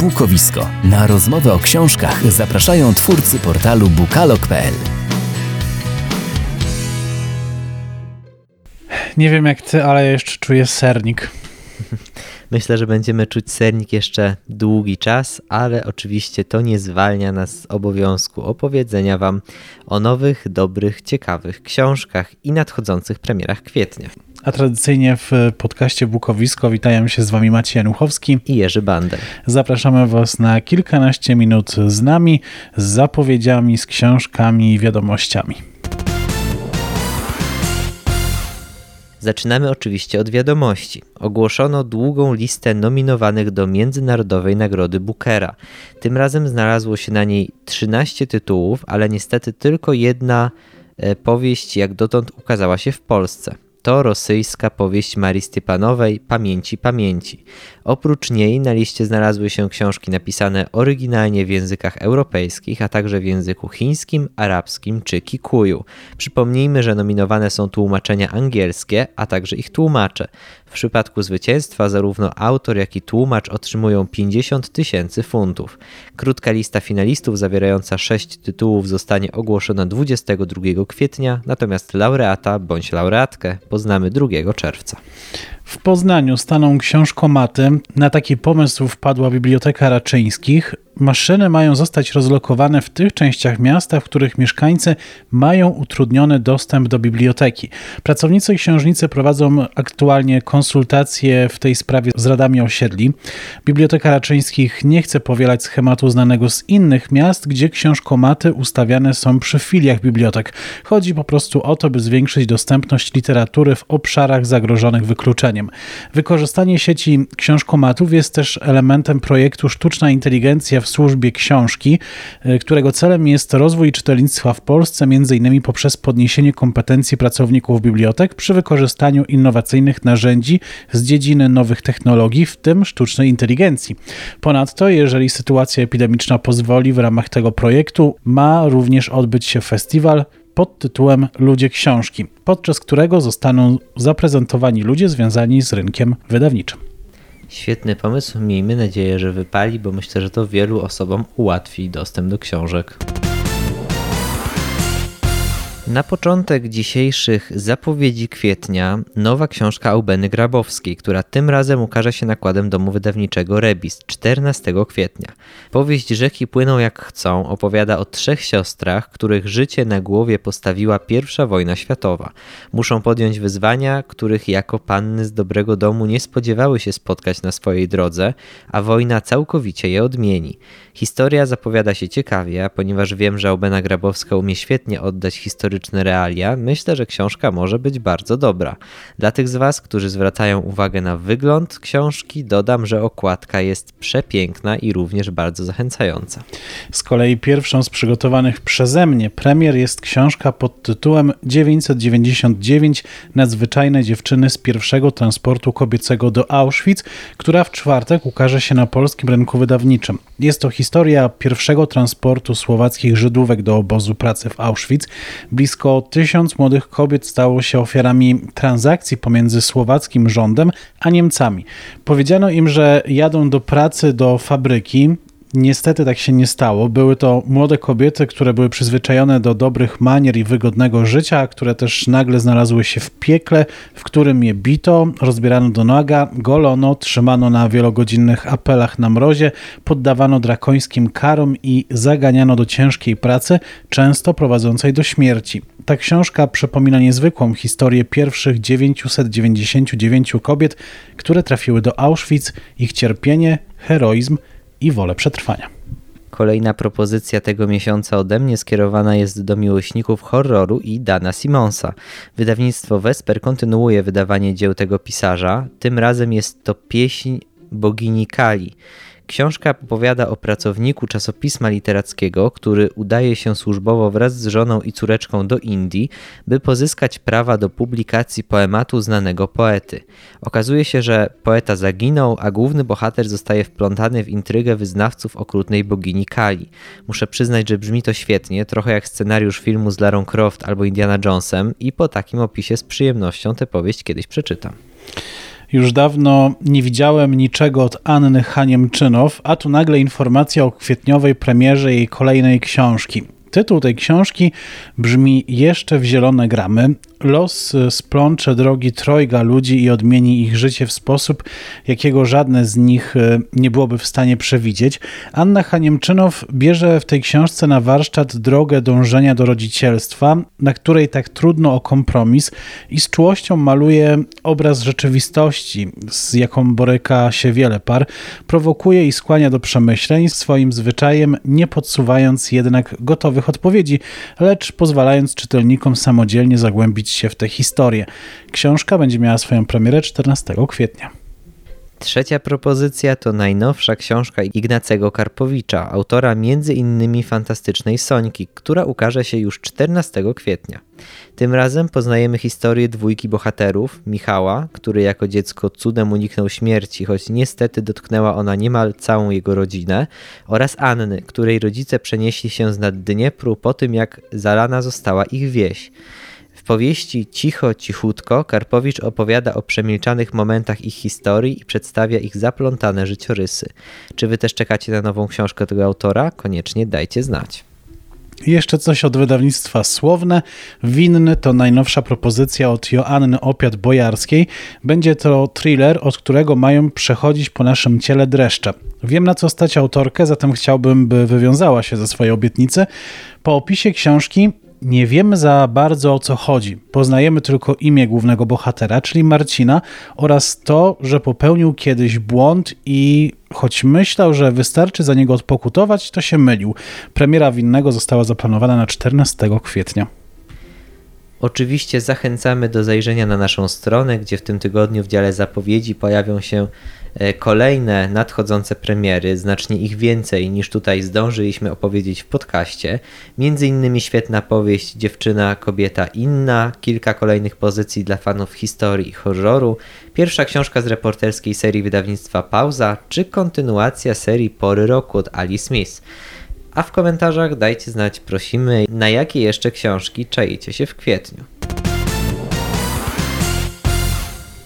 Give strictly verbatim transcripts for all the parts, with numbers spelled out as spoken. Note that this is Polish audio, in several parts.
Bukowisko. Na rozmowę o książkach zapraszają twórcy portalu Bukalok kropka pe el. Nie wiem jak ty, ale ja jeszcze czuję sernik. Myślę, że będziemy czuć sernik jeszcze długi czas, ale oczywiście to nie zwalnia nas z obowiązku opowiedzenia wam o nowych, dobrych, ciekawych książkach i nadchodzących premierach kwietnia. A tradycyjnie w podcaście Bukowisko witają się z wami Maciej Januchowski i Jerzy Bandel. Zapraszamy was na kilkanaście minut z nami, z zapowiedziami, z książkami i wiadomościami. Zaczynamy oczywiście od wiadomości. Ogłoszono długą listę nominowanych do Międzynarodowej Nagrody Bookera. Tym razem znalazło się na niej trzynaście tytułów, ale niestety tylko jedna powieść jak dotąd ukazała się w Polsce. To rosyjska powieść Marii Stepanowej Pamięci, Pamięci. Oprócz niej na liście znalazły się książki napisane oryginalnie w językach europejskich, a także w języku chińskim, arabskim czy kikuju. Przypomnijmy, że nominowane są tłumaczenia angielskie, a także ich tłumacze. W przypadku zwycięstwa zarówno autor, jak i tłumacz otrzymują pięćdziesiąt tysięcy funtów. Krótka lista finalistów zawierająca sześć tytułów zostanie ogłoszona dwudziestego drugiego kwietnia, natomiast laureata bądź laureatkę poznamy drugiego czerwca. W Poznaniu staną książkomaty. Na taki pomysł wpadła Biblioteka Raczyńskich. Maszyny mają zostać rozlokowane w tych częściach miasta, w których mieszkańcy mają utrudniony dostęp do biblioteki. Pracownicy książnicy prowadzą aktualnie konsultacje w tej sprawie z radami osiedli. Biblioteka Raczyńskich nie chce powielać schematu znanego z innych miast, gdzie książkomaty ustawiane są przy filiach bibliotek. Chodzi po prostu o to, by zwiększyć dostępność literatury w obszarach zagrożonych wykluczeniem. Wykorzystanie sieci książkomatów jest też elementem projektu Sztuczna Inteligencja w służbie książki, którego celem jest rozwój czytelnictwa w Polsce, m.in. poprzez podniesienie kompetencji pracowników bibliotek przy wykorzystaniu innowacyjnych narzędzi z dziedziny nowych technologii, w tym sztucznej inteligencji. Ponadto, jeżeli sytuacja epidemiczna pozwoli, w ramach tego projektu ma również odbyć się festiwal pod tytułem Ludzie książki, podczas którego zostaną zaprezentowani ludzie związani z rynkiem wydawniczym. Świetny pomysł, miejmy nadzieję, że wypali, bo myślę, że to wielu osobom ułatwi dostęp do książek. Na początek dzisiejszych zapowiedzi kwietnia nowa książka Ałbeny Grabowskiej, która tym razem ukaże się nakładem domu wydawniczego Rebis czternastego kwietnia. Powieść Rzeki płyną jak chcą opowiada o trzech siostrach, których życie na głowie postawiła pierwsza wojna światowa. Muszą podjąć wyzwania, których jako panny z dobrego domu nie spodziewały się spotkać na swojej drodze, a wojna całkowicie je odmieni. Historia zapowiada się ciekawie, ponieważ wiem, że Ałbena Grabowska umie świetnie oddać historyczne realia, myślę, że książka może być bardzo dobra. Dla tych z was, którzy zwracają uwagę na wygląd książki, dodam, że okładka jest przepiękna i również bardzo zachęcająca. Z kolei pierwszą z przygotowanych przeze mnie premier jest książka pod tytułem dziewięćset dziewięćdziesiąt dziewięć Nadzwyczajne dziewczyny z pierwszego transportu kobiecego do Auschwitz, która w czwartek ukaże się na polskim rynku wydawniczym. Jest to historia pierwszego transportu słowackich Żydówek do obozu pracy w Auschwitz. Blisko tysiąc młodych kobiet stało się ofiarami transakcji pomiędzy słowackim rządem a Niemcami. Powiedziano im, że jadą do pracy do fabryki. Niestety tak się nie stało. Były to młode kobiety, które były przyzwyczajone do dobrych manier i wygodnego życia, które też nagle znalazły się w piekle, w którym je bito, rozbierano do naga, golono, trzymano na wielogodzinnych apelach na mrozie, poddawano drakońskim karom i zaganiano do ciężkiej pracy, często prowadzącej do śmierci. Ta książka przypomina niezwykłą historię pierwszych dziewięćset dziewięćdziesiąt dziewięć kobiet, które trafiły do Auschwitz, ich cierpienie, heroizm i wolę przetrwania. Kolejna propozycja tego miesiąca ode mnie skierowana jest do miłośników horroru i Dana Simonsa. Wydawnictwo Wesper kontynuuje wydawanie dzieł tego pisarza. Tym razem jest to Pieśń Bogini Kali. Książka opowiada o pracowniku czasopisma literackiego, który udaje się służbowo wraz z żoną i córeczką do Indii, by pozyskać prawa do publikacji poematu znanego poety. Okazuje się, że poeta zaginął, a główny bohater zostaje wplątany w intrygę wyznawców okrutnej bogini Kali. Muszę przyznać, że brzmi to świetnie, trochę jak scenariusz filmu z Larą Croft albo Indiana Jonesem i po takim opisie z przyjemnością tę powieść kiedyś przeczytam. Już dawno nie widziałem niczego od Anny Haniemczynow, a tu nagle informacja o kwietniowej premierze jej kolejnej książki. Tytuł tej książki brzmi Jeszcze w zielone gramy. Los splącze drogi trojga ludzi i odmieni ich życie w sposób, jakiego żadne z nich nie byłoby w stanie przewidzieć. Anna Haniemczynow bierze w tej książce na warsztat drogę dążenia do rodzicielstwa, na której tak trudno o kompromis, i z czułością maluje obraz rzeczywistości, z jaką boryka się wiele par, prowokuje i skłania do przemyśleń swoim zwyczajem, nie podsuwając jednak gotowych odpowiedzi, lecz pozwalając czytelnikom samodzielnie zagłębić się w tę historię. Książka będzie miała swoją premierę czternastego kwietnia. Trzecia propozycja to najnowsza książka Ignacego Karpowicza, autora między innymi fantastycznej Sońki, która ukaże się już czternastego kwietnia. Tym razem poznajemy historię dwójki bohaterów, Michała, który jako dziecko cudem uniknął śmierci, choć niestety dotknęła ona niemal całą jego rodzinę, oraz Anny, której rodzice przenieśli się z nad Dniepru po tym, jak zalana została ich wieś. W powieści Cicho, Cichutko Karpowicz opowiada o przemilczanych momentach ich historii i przedstawia ich zaplątane życiorysy. Czy wy też czekacie na nową książkę tego autora? Koniecznie dajcie znać. Jeszcze coś od wydawnictwa Słowne. Winny to najnowsza propozycja od Joanny Opiat-Bojarskiej. Będzie to thriller, od którego mają przechodzić po naszym ciele dreszcze. Wiem, na co stać autorkę, zatem chciałbym, by wywiązała się ze swojej obietnicy. Po opisie książki nie wiemy za bardzo, o co chodzi. Poznajemy tylko imię głównego bohatera, czyli Marcina, oraz to, że popełnił kiedyś błąd i choć myślał, że wystarczy za niego odpokutować, to się mylił. Premiera Winnego została zaplanowana na czternastego kwietnia. Oczywiście zachęcamy do zajrzenia na naszą stronę, gdzie w tym tygodniu w dziale zapowiedzi pojawią się kolejne nadchodzące premiery, znacznie ich więcej niż tutaj zdążyliśmy opowiedzieć w podcaście. Między innymi świetna powieść Dziewczyna, kobieta inna, kilka kolejnych pozycji dla fanów historii i horroru, pierwsza książka z reporterskiej serii wydawnictwa Pauza, czy kontynuacja serii Pory roku od Ali Smith. A w komentarzach dajcie znać, prosimy, na jakie jeszcze książki czajecie się w kwietniu.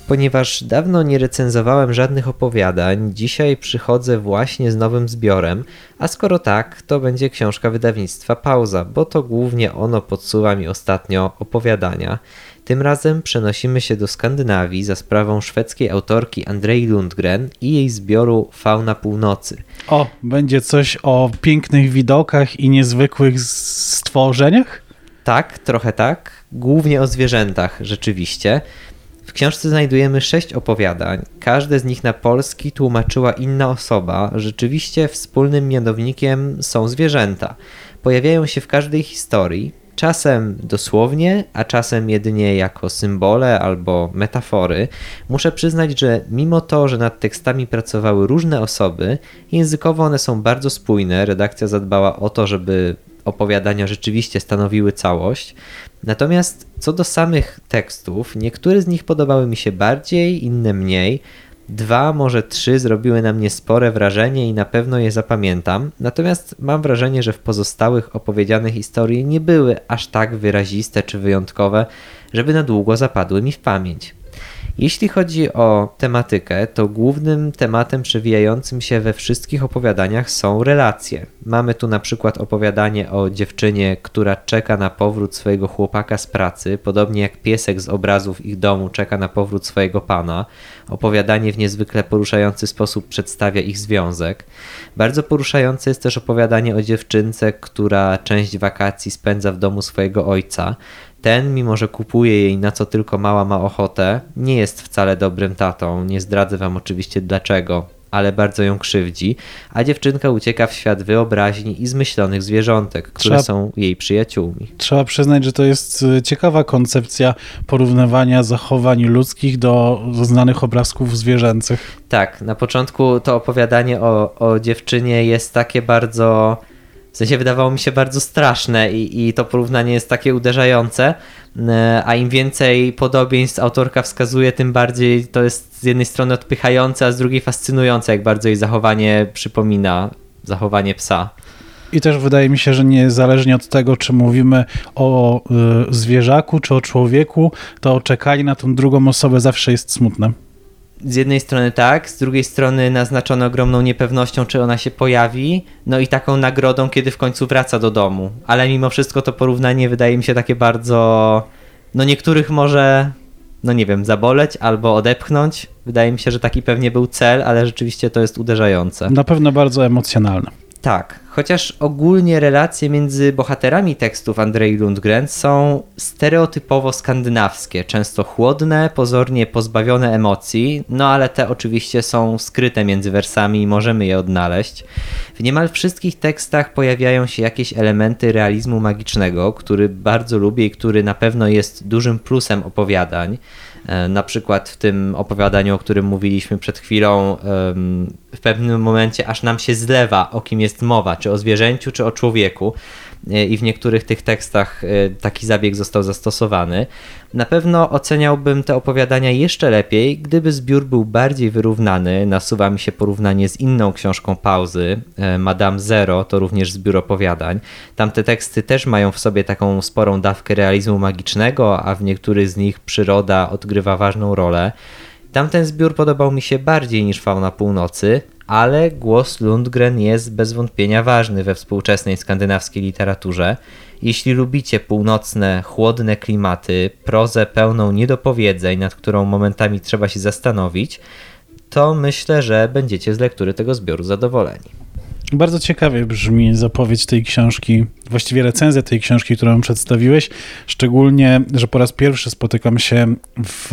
Ponieważ dawno nie recenzowałem żadnych opowiadań, dzisiaj przychodzę właśnie z nowym zbiorem, a skoro tak, to będzie książka wydawnictwa Pauza, bo to głównie ono podsuwa mi ostatnio opowiadania. Tym razem przenosimy się do Skandynawii za sprawą szwedzkiej autorki Andrei Lundgren i jej zbioru Fauna Północy. O, będzie coś o pięknych widokach i niezwykłych stworzeniach? Tak, trochę tak. Głównie o zwierzętach, rzeczywiście. W książce znajdujemy sześć opowiadań, każde z nich na polski tłumaczyła inna osoba, rzeczywiście wspólnym mianownikiem są zwierzęta. Pojawiają się w każdej historii, czasem dosłownie, a czasem jedynie jako symbole albo metafory. Muszę przyznać, że mimo to, że nad tekstami pracowały różne osoby, językowo one są bardzo spójne, redakcja zadbała o to, żeby opowiadania rzeczywiście stanowiły całość. Natomiast co do samych tekstów, niektóre z nich podobały mi się bardziej, inne mniej. Dwa, może trzy zrobiły na mnie spore wrażenie i na pewno je zapamiętam. Natomiast mam wrażenie, że w pozostałych opowiedzianych historii nie były aż tak wyraziste czy wyjątkowe, żeby na długo zapadły mi w pamięć. Jeśli chodzi o tematykę, to głównym tematem przewijającym się we wszystkich opowiadaniach są relacje. Mamy tu na przykład opowiadanie o dziewczynie, która czeka na powrót swojego chłopaka z pracy, podobnie jak piesek z obrazów ich domu czeka na powrót swojego pana. Opowiadanie w niezwykle poruszający sposób przedstawia ich związek. Bardzo poruszające jest też opowiadanie o dziewczynce, która część wakacji spędza w domu swojego ojca. Ten, mimo że kupuje jej na co tylko mała ma ochotę, nie jest wcale dobrym tatą, nie zdradzę wam oczywiście dlaczego, ale bardzo ją krzywdzi, a dziewczynka ucieka w świat wyobraźni i zmyślonych zwierzątek, które trzeba, są jej przyjaciółmi. Trzeba przyznać, że to jest ciekawa koncepcja porównywania zachowań ludzkich do znanych obrazków zwierzęcych. Tak, na początku to opowiadanie o, o dziewczynie jest takie bardzo... W sensie wydawało mi się bardzo straszne i, i to porównanie jest takie uderzające, a im więcej podobieństw autorka wskazuje, tym bardziej to jest z jednej strony odpychające, a z drugiej fascynujące, jak bardzo jej zachowanie przypomina zachowanie psa. I też wydaje mi się, że niezależnie od tego, czy mówimy o y, zwierzaku, czy o człowieku, to czekanie na tą drugą osobę zawsze jest smutne. z jednej strony tak, z drugiej strony naznaczone ogromną niepewnością, czy ona się pojawi, no i taką nagrodą, kiedy w końcu wraca do domu. Ale mimo wszystko to porównanie wydaje mi się takie bardzo, no niektórych może, no nie wiem, zaboleć albo odepchnąć. Wydaje mi się, że taki pewnie był cel, ale rzeczywiście to jest uderzające. Na pewno bardzo emocjonalne. Tak, chociaż ogólnie relacje między bohaterami tekstów Andrei Lundgren są stereotypowo skandynawskie, często chłodne, pozornie pozbawione emocji, no ale te oczywiście są skryte między wersami i możemy je odnaleźć. W niemal wszystkich tekstach pojawiają się jakieś elementy realizmu magicznego, który bardzo lubię i który na pewno jest dużym plusem opowiadań. Na przykład w tym opowiadaniu, o którym mówiliśmy przed chwilą, w pewnym momencie aż nam się zlewa, o kim jest mowa, czy o zwierzęciu, czy o człowieku, i w niektórych tych tekstach taki zabieg został zastosowany. Na pewno oceniałbym te opowiadania jeszcze lepiej, gdyby zbiór był bardziej wyrównany. Nasuwa mi się porównanie z inną książką Pauzy, Madame Zero, to również zbiór opowiadań. Tamte teksty też mają w sobie taką sporą dawkę realizmu magicznego, a w niektórych z nich przyroda odgrywa ważną rolę. Tamten zbiór podobał mi się bardziej niż Fauna Północy, ale głos Lundgren jest bez wątpienia ważny we współczesnej skandynawskiej literaturze. Jeśli lubicie północne, chłodne klimaty, prozę pełną niedopowiedzeń, nad którą momentami trzeba się zastanowić, to myślę, że będziecie z lektury tego zbioru zadowoleni. Bardzo ciekawie brzmi zapowiedź tej książki, właściwie recenzja tej książki, którą przedstawiłeś, szczególnie, że po raz pierwszy spotykam się w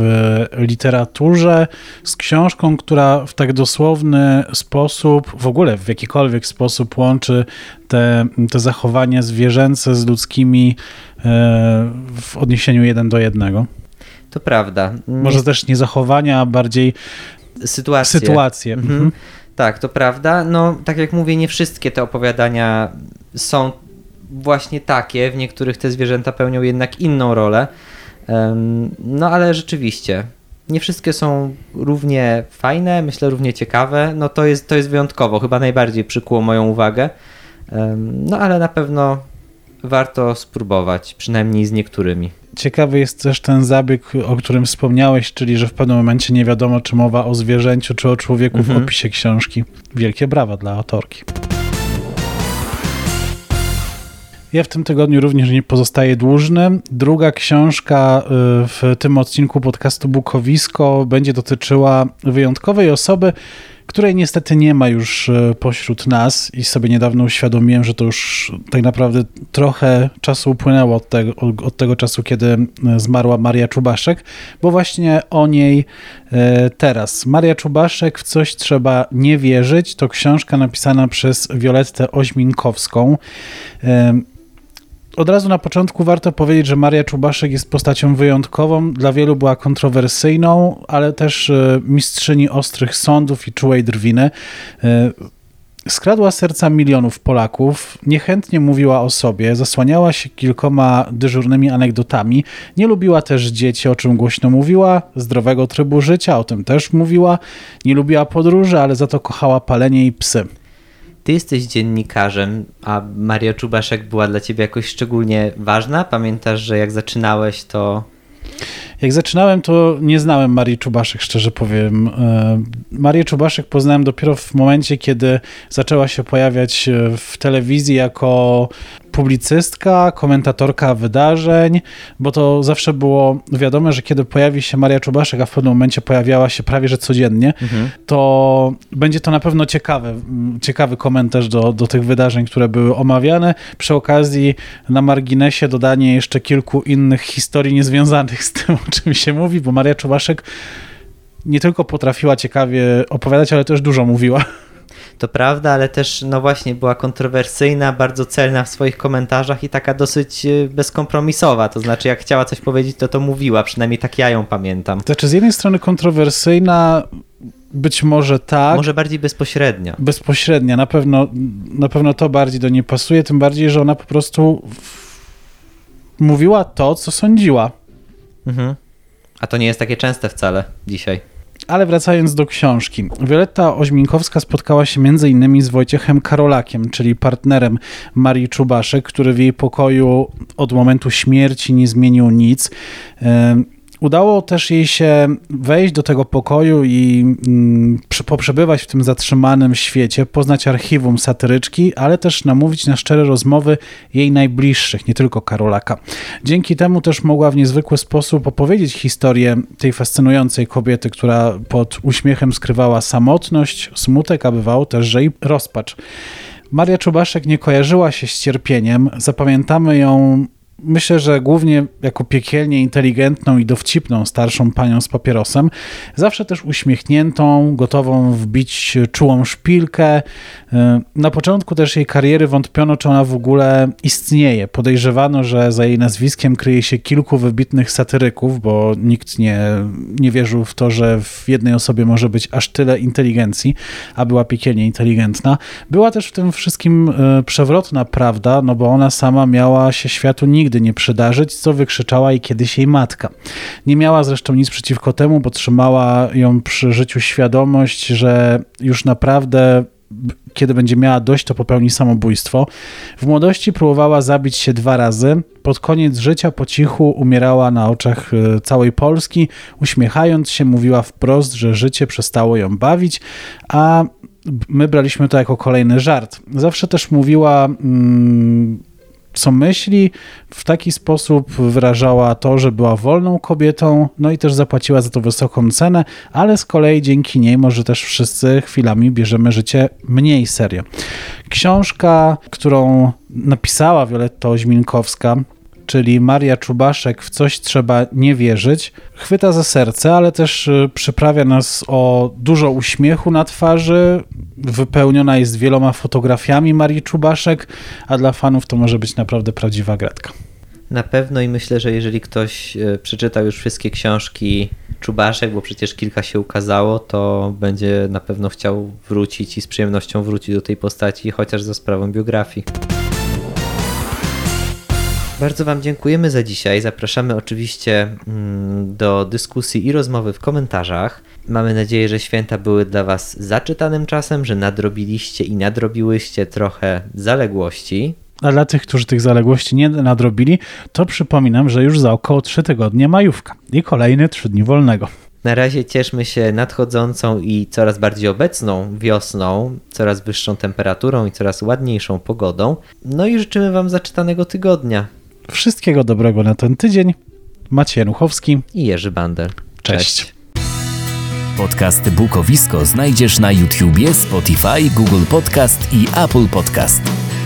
literaturze z książką, która w tak dosłowny sposób, w ogóle w jakikolwiek sposób łączy te, te zachowania zwierzęce z ludzkimi w odniesieniu jeden do jednego. To prawda. Może też nie zachowania, a bardziej sytuacje. sytuacje. Mhm. Tak, to prawda. No, tak jak mówię, nie wszystkie te opowiadania są właśnie takie. W niektórych te zwierzęta pełnią jednak inną rolę. No, ale rzeczywiście, nie wszystkie są równie fajne, myślę równie ciekawe. No, to jest, to jest wyjątkowo. Chyba najbardziej przykuło moją uwagę. No, ale na pewno warto spróbować, przynajmniej z niektórymi. Ciekawy jest też ten zabieg, o którym wspomniałeś, czyli że w pewnym momencie nie wiadomo, czy mowa o zwierzęciu, czy o człowieku w mhm. opisie książki. Wielkie brawa dla autorki. Ja w tym tygodniu również nie pozostaję dłużny. Druga książka w tym odcinku podcastu Bukowisko będzie dotyczyła wyjątkowej osoby, której niestety nie ma już pośród nas i sobie niedawno uświadomiłem, że to już tak naprawdę trochę czasu upłynęło od tego, od tego czasu, kiedy zmarła Maria Czubaszek, bo właśnie o niej teraz. Maria Czubaszek, W coś trzeba nie wierzyć, to książka napisana przez Wiolettę Ośmiałowską. Od razu na początku warto powiedzieć, że Maria Czubaszek jest postacią wyjątkową. Dla wielu była kontrowersyjną, ale też mistrzyni ostrych sądów i czułej drwiny. Skradła serca milionów Polaków, niechętnie mówiła o sobie, zasłaniała się kilkoma dyżurnymi anegdotami, nie lubiła też dzieci, o czym głośno mówiła, zdrowego trybu życia, o tym też mówiła, nie lubiła podróży, ale za to kochała palenie i psy. Ty jesteś dziennikarzem, a Maria Czubaszek była dla ciebie jakoś szczególnie ważna? Pamiętasz, że jak zaczynałeś, to... Jak zaczynałem, to nie znałem Marii Czubaszek, szczerze powiem. Marię Czubaszek poznałem dopiero w momencie, kiedy zaczęła się pojawiać w telewizji jako publicystka, komentatorka wydarzeń, bo to zawsze było wiadome, że kiedy pojawi się Maria Czubaszek, a w pewnym momencie pojawiała się prawie że codziennie, mhm. to będzie to na pewno ciekawy, ciekawy komentarz do, do tych wydarzeń, które były omawiane. Przy okazji na marginesie dodanie jeszcze kilku innych historii niezwiązanych z tym, o czym się mówi, bo Maria Czubaszek nie tylko potrafiła ciekawie opowiadać, ale też dużo mówiła. To prawda, ale też no właśnie była kontrowersyjna, bardzo celna w swoich komentarzach i taka dosyć bezkompromisowa, to znaczy jak chciała coś powiedzieć, to to mówiła, przynajmniej tak ja ją pamiętam. To znaczy z jednej strony kontrowersyjna, być może tak. Może bardziej bezpośrednia. Bezpośrednia, na pewno, na pewno to bardziej do niej pasuje, tym bardziej, że ona po prostu mówiła to, co sądziła. Mhm. A to nie jest takie częste wcale dzisiaj. Ale wracając do książki. Wioletta Ośmiałowska spotkała się między innymi z Wojciechem Karolakiem, czyli partnerem Marii Czubaszek, który w jej pokoju od momentu śmierci nie zmienił nic. Udało też jej się wejść do tego pokoju i mm, poprzebywać w tym zatrzymanym świecie, poznać archiwum satyryczki, ale też namówić na szczere rozmowy jej najbliższych, nie tylko Karolaka. Dzięki temu też mogła w niezwykły sposób opowiedzieć historię tej fascynującej kobiety, która pod uśmiechem skrywała samotność, smutek, a bywało też, że i rozpacz. Maria Czubaszek nie kojarzyła się z cierpieniem, zapamiętamy ją myślę, że głównie jako piekielnie inteligentną i dowcipną starszą panią z papierosem, zawsze też uśmiechniętą, gotową wbić czułą szpilkę. Na początku też jej kariery wątpiono, czy ona w ogóle istnieje. Podejrzewano, że za jej nazwiskiem kryje się kilku wybitnych satyryków, bo nikt nie, nie wierzył w to, że w jednej osobie może być aż tyle inteligencji, a była piekielnie inteligentna. Była też w tym wszystkim przewrotna prawda, no bo ona sama miała się światu nigdy nigdy nie przydarzyć, co wykrzyczała jej kiedyś jej matka. Nie miała zresztą nic przeciwko temu, bo trzymała ją przy życiu świadomość, że już naprawdę, kiedy będzie miała dość, to popełni samobójstwo. W młodości próbowała zabić się dwa razy. Pod koniec życia po cichu umierała na oczach całej Polski. Uśmiechając się, mówiła wprost, że życie przestało ją bawić, a my braliśmy to jako kolejny żart. Zawsze też mówiła... Hmm, co myśli, w taki sposób wyrażała to, że była wolną kobietą, no i też zapłaciła za to wysoką cenę, ale z kolei dzięki niej może też wszyscy chwilami bierzemy życie mniej serio. Książka, którą napisała Wioletta Ośmiałowska, czyli Maria Czubaszek, W coś trzeba nie wierzyć, chwyta za serce, ale też przyprawia nas o dużo uśmiechu na twarzy. Wypełniona jest wieloma fotografiami Marii Czubaszek, a dla fanów to może być naprawdę prawdziwa gratka. Na pewno i myślę, że jeżeli ktoś przeczytał już wszystkie książki Czubaszek, bo przecież kilka się ukazało, to będzie na pewno chciał wrócić i z przyjemnością wrócić do tej postaci, chociaż za sprawą biografii. Bardzo Wam dziękujemy za dzisiaj. Zapraszamy oczywiście do dyskusji i rozmowy w komentarzach. Mamy nadzieję, że święta były dla Was zaczytanym czasem, że nadrobiliście i nadrobiłyście trochę zaległości. A dla tych, którzy tych zaległości nie nadrobili, to przypominam, że już za około trzy tygodnie majówka i kolejne trzy dni wolnego. Na razie cieszmy się nadchodzącą i coraz bardziej obecną wiosną, coraz wyższą temperaturą i coraz ładniejszą pogodą. No i życzymy Wam zaczytanego tygodnia. Wszystkiego dobrego na ten tydzień. Maciej Januchowski i Jerzy Bandel. Cześć. Cześć. Podcast Bukowisko znajdziesz na YouTubie, Spotify, Google Podcast i Apple Podcast.